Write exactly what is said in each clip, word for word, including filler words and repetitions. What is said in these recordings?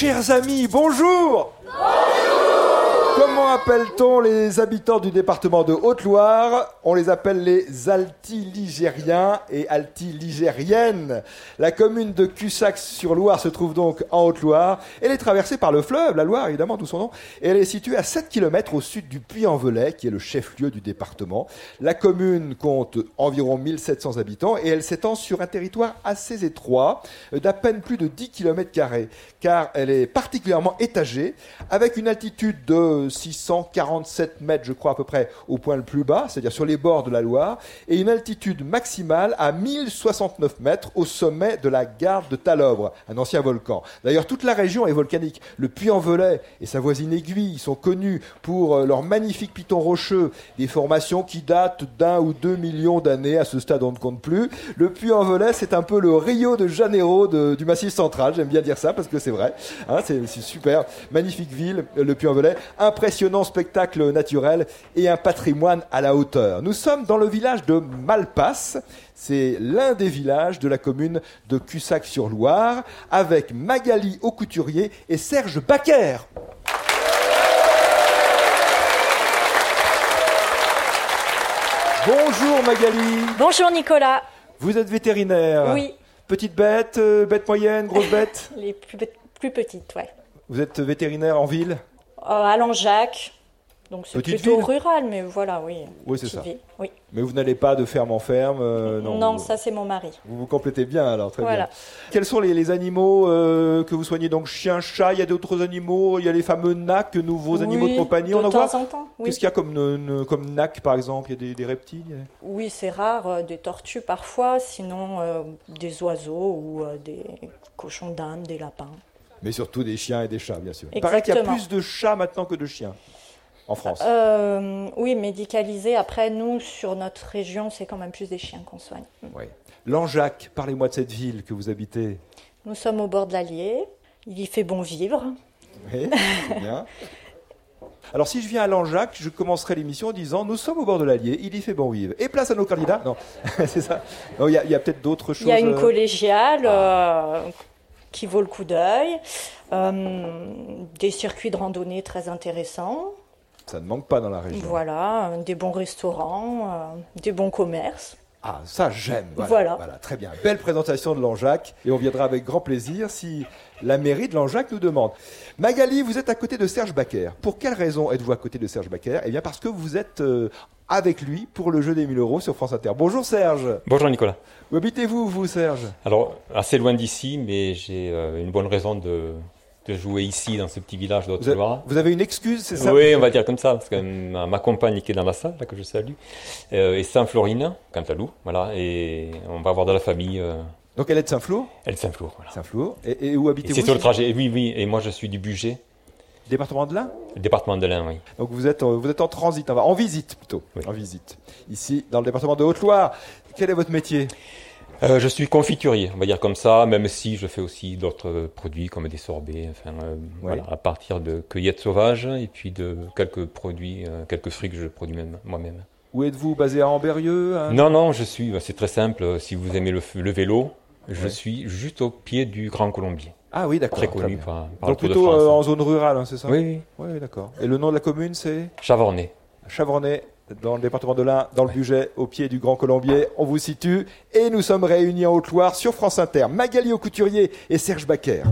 Chers amis, bonjour. Bonjour. Comment appelle-t-on les habitants du département de Haute-Loire? On les appelle les altiligériens et altiligériennes. La commune de Cussac-sur-Loire se trouve donc en Haute-Loire. Elle est traversée par le fleuve, la Loire évidemment, d'où son nom. Et elle est située à sept kilomètres au sud du Puy-en-Velay, qui est le chef-lieu du département. La commune compte environ mille sept cents habitants et elle s'étend sur un territoire assez étroit d'à peine plus de dix kilomètres carrés, car elle est particulièrement étagée, avec une altitude de six cent quarante-sept mètres, je crois à peu près, au point le plus bas, c'est-à-dire sur les bords de la Loire, et une altitude maximale à mille soixante-neuf mètres au sommet de la gare de Talobre, un ancien volcan. D'ailleurs, toute la région est volcanique. Le Puy-en-Velay et sa voisine Aiguille sont connus pour leurs magnifiques pitons rocheux, des formations qui datent d'un ou deux millions d'années, à ce stade on ne compte plus. Le Puy-en-Velay, c'est un peu le Rio de Janeiro de, du Massif central, j'aime bien dire ça parce que c'est vrai, hein, c'est, c'est super, magnifique ville, le Puy-en-Velay, impressionnant spectacle naturel et un patrimoine à la hauteur. Nous sommes dans le village de Malpasse, c'est l'un des villages de la commune de Cussac-sur-Loire, avec Magali Aucouturier et Serge Baquer. Bonjour Magali. Bonjour Nicolas. Vous êtes vétérinaire. Oui. Petite bête, euh, bête moyenne, grosse bête. Les plus, plus petites, ouais. Vous êtes vétérinaire en ville? euh, À Langeac, donc c'est petite plutôt ville. Rural, mais voilà, oui. Oui, c'est ça. Ville, oui. Mais vous n'allez pas de ferme en ferme, euh, non? Non, vous, ça c'est mon mari. Vous vous complétez bien alors, très voilà. Bien. Quels sont les, les animaux euh, que vous soignez? Donc chiens, chats, il y a d'autres animaux, il y a les fameux nacs, nouveaux oui, animaux de compagnie. De on en voit. En temps, oui. Qu'est-ce qu'il y a comme, euh, comme nacs par exemple? Il y a des, des reptiles? Oui, c'est rare, euh, des tortues parfois, sinon euh, des oiseaux ou euh, des cochons d'âne, des lapins. Mais surtout des chiens et des chats, bien sûr. Exactement. Il paraît qu'il y a plus de chats maintenant que de chiens. En France euh, oui, médicalisé. Après, nous, sur notre région, c'est quand même plus des chiens qu'on soigne. Oui. Langeac, parlez-moi de cette ville que vous habitez. Nous sommes au bord de l'Allier. Il y fait bon vivre. Oui, c'est bien. Alors, si je viens à Langeac, je commencerai l'émission en disant « Nous sommes au bord de l'Allier, il y fait bon vivre. Et place à nos candidats ». Non, c'est ça. Il y, y a peut-être d'autres choses. Il y a une collégiale ah. euh, qui vaut le coup d'œil. Euh, des circuits de randonnée très intéressants. Ça ne manque pas dans la région. Voilà, des bons restaurants, euh, des bons commerces. Ah, ça j'aime. Voilà, voilà. Voilà, très bien. Belle présentation de Langeac et on viendra avec grand plaisir si la mairie de Langeac nous demande. Magali, vous êtes à côté de Serge Baquer. Pour quelle raison êtes-vous à côté de Serge Baquer? Eh bien parce que vous êtes euh, avec lui pour le jeu des mille euros sur France Inter. Bonjour Serge. Bonjour Nicolas. Où habitez-vous, vous Serge? Alors, assez loin d'ici, mais j'ai euh, une bonne raison de... de jouer ici, dans ce petit village d'Haute-Loire. Vous avez une excuse, c'est ça? Oui, on va dire comme ça, parce que ma, ma compagne qui est dans la salle, là, que je salue, euh, est Saint-Flourine, Cantalou, voilà, et on va avoir de la famille. Euh... Donc elle est de Saint-Flour? Elle est de Saint-Flour, voilà. Saint-Flour, et, et où habitez-vous? C'est sur le trajet, oui, oui, et moi je suis du Bugé. Département de l'Ain? Le département de l'Ain, oui. Donc vous êtes, vous êtes en transit, en visite plutôt, oui. En visite, ici, dans le département de Haute-Loire. Quel est votre métier? Euh, je suis confiturier, on va dire comme ça, même si je fais aussi d'autres euh, produits comme des sorbets, enfin, euh, ouais. Voilà, à partir de cueillettes sauvages et puis de quelques produits, euh, quelques fruits que je produis même, moi-même. Où êtes-vous basé? À Ambérieu hein? Non, non, je suis, c'est très simple, si vous aimez le, le vélo, je ouais. suis juste au pied du Grand Colombier. Ah oui, d'accord. Très connu très par, par donc le Tour plutôt de France, euh, en zone rurale, hein, c'est ça? Oui. Oui, d'accord. Et le nom de la commune, c'est? Chavornay. Chavornay. Dans le département de l'Ain, dans le Bugey, au pied du Grand Colombier, on vous situe et nous sommes réunis en Haute-Loire sur France Inter. Magali Aucouturier et Serge Baquer.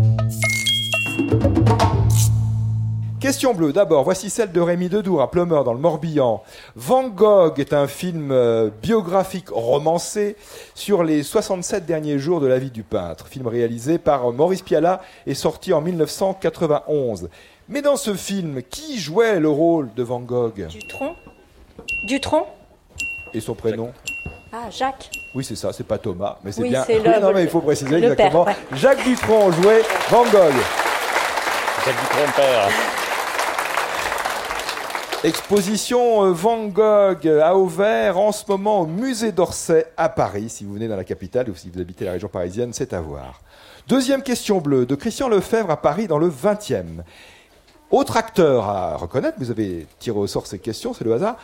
Question bleue, d'abord, voici celle de Rémi Dedour à Pleumeur dans le Morbihan. Van Gogh est un film euh, biographique romancé sur les soixante-sept derniers jours de la vie du peintre. Film réalisé par Maurice Pialat et sorti en mille neuf cent quatre-vingt-onze. Mais dans ce film, qui jouait le rôle de Van Gogh? Dutronc. Dutronc. Et son prénom? Ah, Jacques. Oui, c'est ça, c'est pas Thomas, mais c'est oui, bien. C'est le... Non, mais il faut préciser le exactement. Père, ouais. Jacques Dutronc jouait Van Gogh. Jacques Dutronc, père. Exposition Van Gogh à Auvers, en ce moment au musée d'Orsay à Paris. Si vous venez dans la capitale ou si vous habitez la région parisienne, c'est à voir. Deuxième question bleue de Christian Lefebvre à Paris dans le vingtième. Autre acteur à reconnaître, vous avez tiré au sort ces questions, c'est le hasard.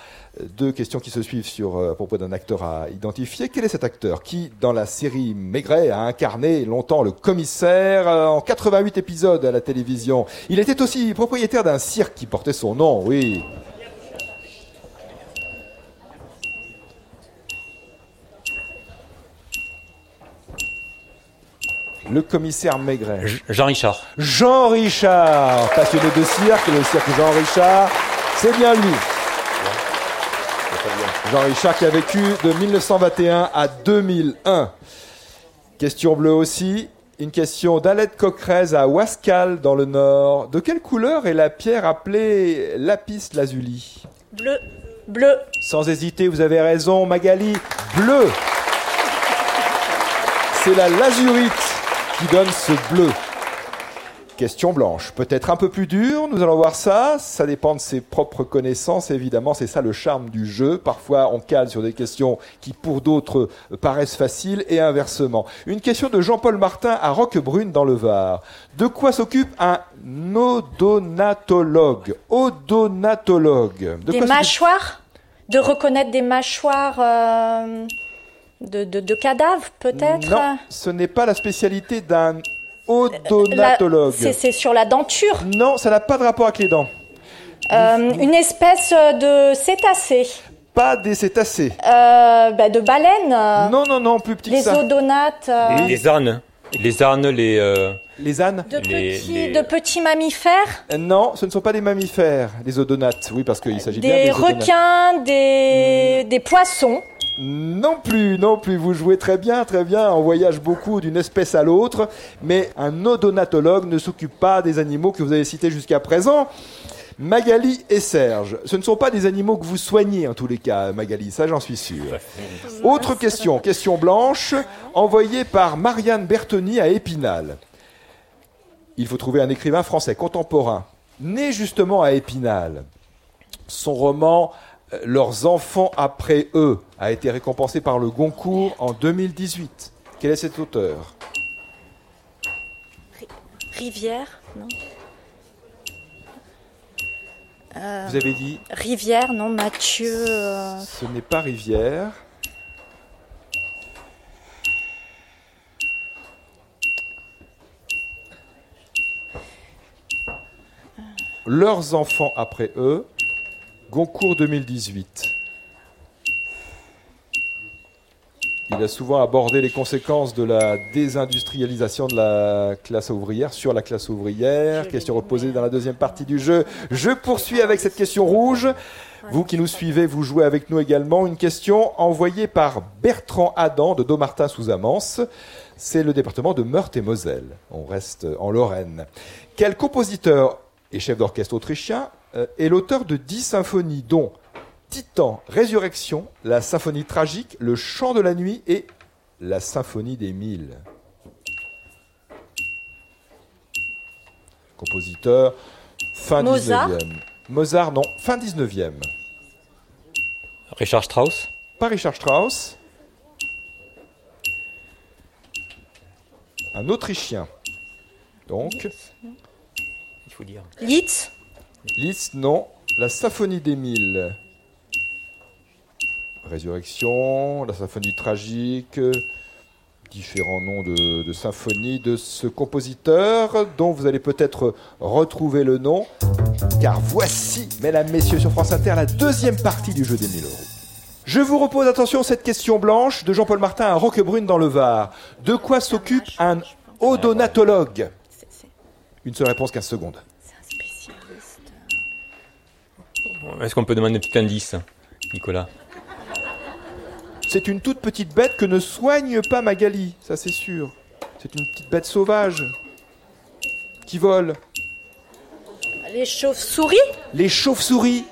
Deux questions qui se suivent sur, à propos d'un acteur à identifier. Quel est cet acteur qui, dans la série Maigret, a incarné longtemps le commissaire en quatre-vingt-huit épisodes à la télévision? Il était aussi propriétaire d'un cirque qui portait son nom, oui. Le commissaire Maigret. Jean-Richard. Jean-Richard, passionné de cirque, le cirque Jean-Richard, c'est bien lui. Jean-Richard qui a vécu de mille neuf cent vingt et un à deux mille un. Question bleue aussi. Une question d'Alette Coquerez à Ouascal, dans le Nord. De quelle couleur est la pierre appelée lapis lazuli? Bleu. Bleu. Sans hésiter, vous avez raison, Magali. Bleu. C'est la lazurite qui donne ce bleu. Question blanche, peut-être un peu plus dure, nous allons voir ça, ça dépend de ses propres connaissances évidemment, c'est ça le charme du jeu, parfois on cale sur des questions qui pour d'autres paraissent faciles et inversement. Une question de Jean-Paul Martin à Roquebrune dans le Var. De quoi s'occupe un odonatologue? Odonatologue. De des quoi mâchoires s'occupe... De reconnaître des mâchoires... Euh... De, de, de cadavres, peut-être? Non, ce n'est pas la spécialité d'un odonatologue. La, c'est, c'est sur la denture? Non, ça n'a pas de rapport avec les dents. Euh, une espèce de cétacé? Pas des cétacés. Euh, bah de baleines? Non, non, non, plus petit les que ça. Les odonates? Euh... Les ânes? Les ânes, les... Euh... Les ânes? De, les, petits, les... de petits mammifères? Non, ce ne sont pas des mammifères, les odonates. Oui, parce qu'il s'agit des bien des requins, des, mmh. des poissons? Non plus, non plus, vous jouez très bien, très bien, on voyage beaucoup d'une espèce à l'autre, mais un odonatologue ne s'occupe pas des animaux que vous avez cités jusqu'à présent. Magali et Serge, ce ne sont pas des animaux que vous soignez en tous les cas, Magali, ça j'en suis sûr. Autre question, question blanche, envoyée par Marianne Bertoni à Épinal. Il faut trouver un écrivain français contemporain, né justement à Épinal. Son roman... Leurs enfants après eux a été récompensé par le Goncourt en deux mille dix-huit. Quel est cet auteur? Rivière, non. Euh, Vous avez dit Rivière, non, Mathieu. Euh... Ce n'est pas Rivière. Leurs enfants après eux. Goncourt deux mille dix-huit. Il a souvent abordé les conséquences de la désindustrialisation de la classe ouvrière sur la classe ouvrière. Question reposée dans la deuxième partie du jeu. Je poursuis avec cette question rouge. Vous qui nous suivez, vous jouez avec nous également. Une question envoyée par Bertrand Adam de Dommartin-sous-Amance. C'est le département de Meurthe-et-Moselle. On reste en Lorraine. Quel compositeur et chef d'orchestre autrichien est l'auteur de dix symphonies, dont Titan, Résurrection, la symphonie tragique, le chant de la nuit et la symphonie des mille. Compositeur, fin Mozart. dix-neuvième. Mozart, non, fin dix-neuvième. Richard Strauss? Pas Richard Strauss. Un Autrichien. Donc. Il faut dire. Liszt? Liszt, non. La symphonie des mille. Résurrection, la symphonie tragique, différents noms de, de symphonies de ce compositeur dont vous allez peut-être retrouver le nom, car voici, mesdames, messieurs, sur France Inter, la deuxième partie du jeu des mille euros. Je vous repose, attention, cette question blanche de Jean-Paul Martin à Roquebrune dans le Var. De quoi s'occupe un odonatologue? Une seule réponse, quinze secondes. Est-ce qu'on peut demander un petit indice, Nicolas? C'est une toute petite bête que ne soigne pas Magali, ça c'est sûr. C'est une petite bête sauvage qui vole. Les chauves-souris? Les chauves-souris.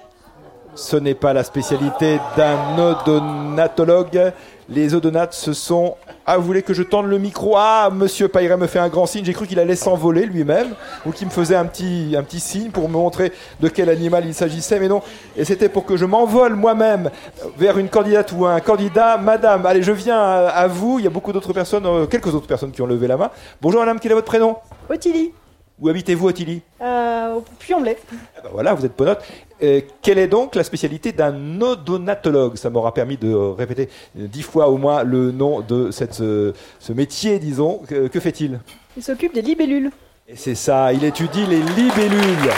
Ce n'est pas la spécialité d'un odonatologue. Les odonates, ce sont... Ah, vous voulez que je tende le micro? Ah, monsieur Pailleray me fait un grand signe. J'ai cru qu'il allait s'envoler lui-même, ou qu'il me faisait un petit, un petit signe pour me montrer de quel animal il s'agissait. Mais non, et c'était pour que je m'envole moi-même vers une candidate ou un candidat. Madame, allez, je viens à, à vous. Il y a beaucoup d'autres personnes, euh, quelques autres personnes qui ont levé la main. Bonjour, madame, quel est votre prénom? Ottilie. Où habitez-vous, Ottilie ? euh, Au Puy-en-Velay. Ah ben voilà, vous êtes ponote. Euh, quelle est donc la spécialité d'un odonatologue ? Ça m'aura permis de répéter dix fois au moins le nom de cette, ce, ce métier, disons. Que, que fait-il ? Il s'occupe des libellules. Et c'est ça, il étudie les libellules.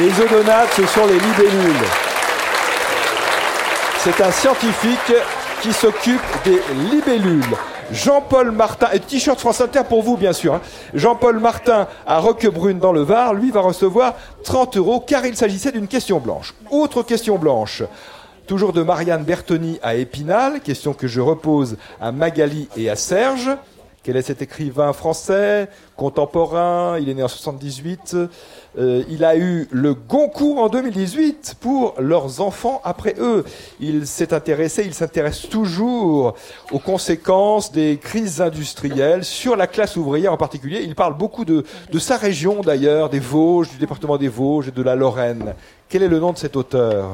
Les odonates, ce sont les libellules. C'est un scientifique qui s'occupe des libellules. Jean-Paul Martin, et t-shirt France Inter pour vous bien sûr, hein. Jean-Paul Martin à Roquebrune dans le Var, lui va recevoir trente euros car il s'agissait d'une question blanche. Autre question blanche, toujours de Marianne Bertoni à Épinal, question que je repose à Magali et à Serge. Quel est cet écrivain français, contemporain, il est né en soixante-dix-huit, euh, il a eu le Goncourt en deux mille dix-huit pour Leurs enfants après eux. Il s'est intéressé, il s'intéresse toujours aux conséquences des crises industrielles sur la classe ouvrière en particulier. Il parle beaucoup de, de sa région d'ailleurs, des Vosges, du département des Vosges et de la Lorraine. Quel est le nom de cet auteur ?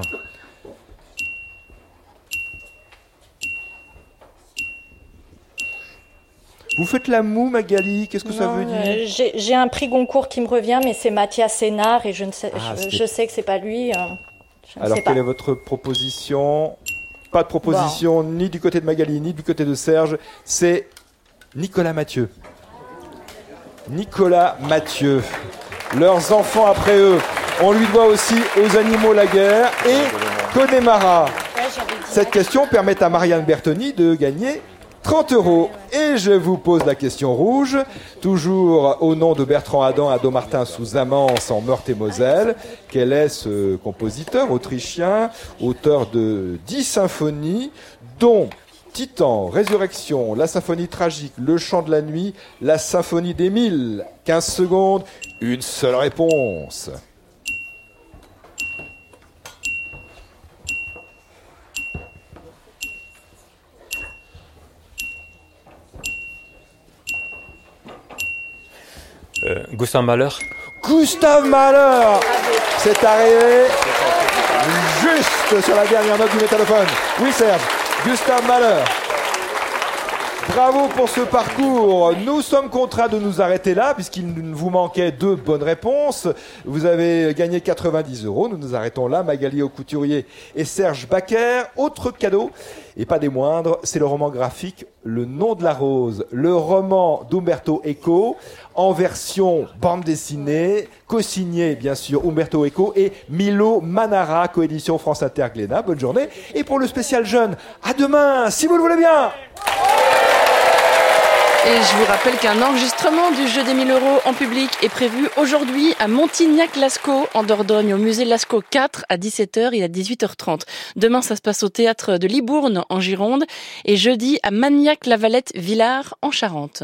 Vous faites la moue, Magali, qu'est-ce que non, ça veut dire euh, j'ai, j'ai un prix Goncourt qui me revient, mais c'est Mathias Sénard, et je ne sais, ah, je, je sais que c'est pas lui. Euh, je Alors, sais quelle pas. est votre proposition ? Pas de proposition, bon. Ni du côté de Magali, ni du côté de Serge. C'est Nicolas Mathieu. Nicolas Mathieu. Leurs enfants après eux. On lui doit aussi Aux animaux la guerre et Connemara. Cette question permet à Marianne Bertoni de gagner trente euros. Et je vous pose la question rouge, toujours au nom de Bertrand Adam à Dommartin-sous-Amance en Meurthe-et-Moselle. Quel est ce compositeur autrichien, auteur de dix symphonies, dont Titan, Résurrection, la symphonie tragique, le chant de la nuit, la symphonie des mille. quinze secondes, une seule réponse. Euh, Gustave Mahler. Gustave Mahler, c'est arrivé juste sur la dernière note du métallophone. Oui, Serge, Gustave Mahler. Bravo pour ce parcours. Nous sommes contraints de nous arrêter là puisqu'il vous manquait deux bonnes réponses. Vous avez gagné quatre-vingt-dix euros. Nous nous arrêtons là. Magali Aucouturier et Serge Baquer. Autre cadeau, et pas des moindres, c'est le roman graphique Le nom de la rose. Le roman d'Umberto Eco en version bande dessinée, co-signé bien sûr Umberto Eco et Milo Manara, coédition France Inter Glénat. Bonne journée. Et pour le spécial jeune, à demain, si vous le voulez bien. Et je vous rappelle qu'un enregistrement du jeu des mille euros en public est prévu aujourd'hui à Montignac-Lascaux, en Dordogne, au musée Lascaux quatre, à dix-sept heures et à dix-huit heures trente. Demain, ça se passe au théâtre de Libourne, en Gironde, et jeudi à Magnac-Lavalette-Villars, en Charente.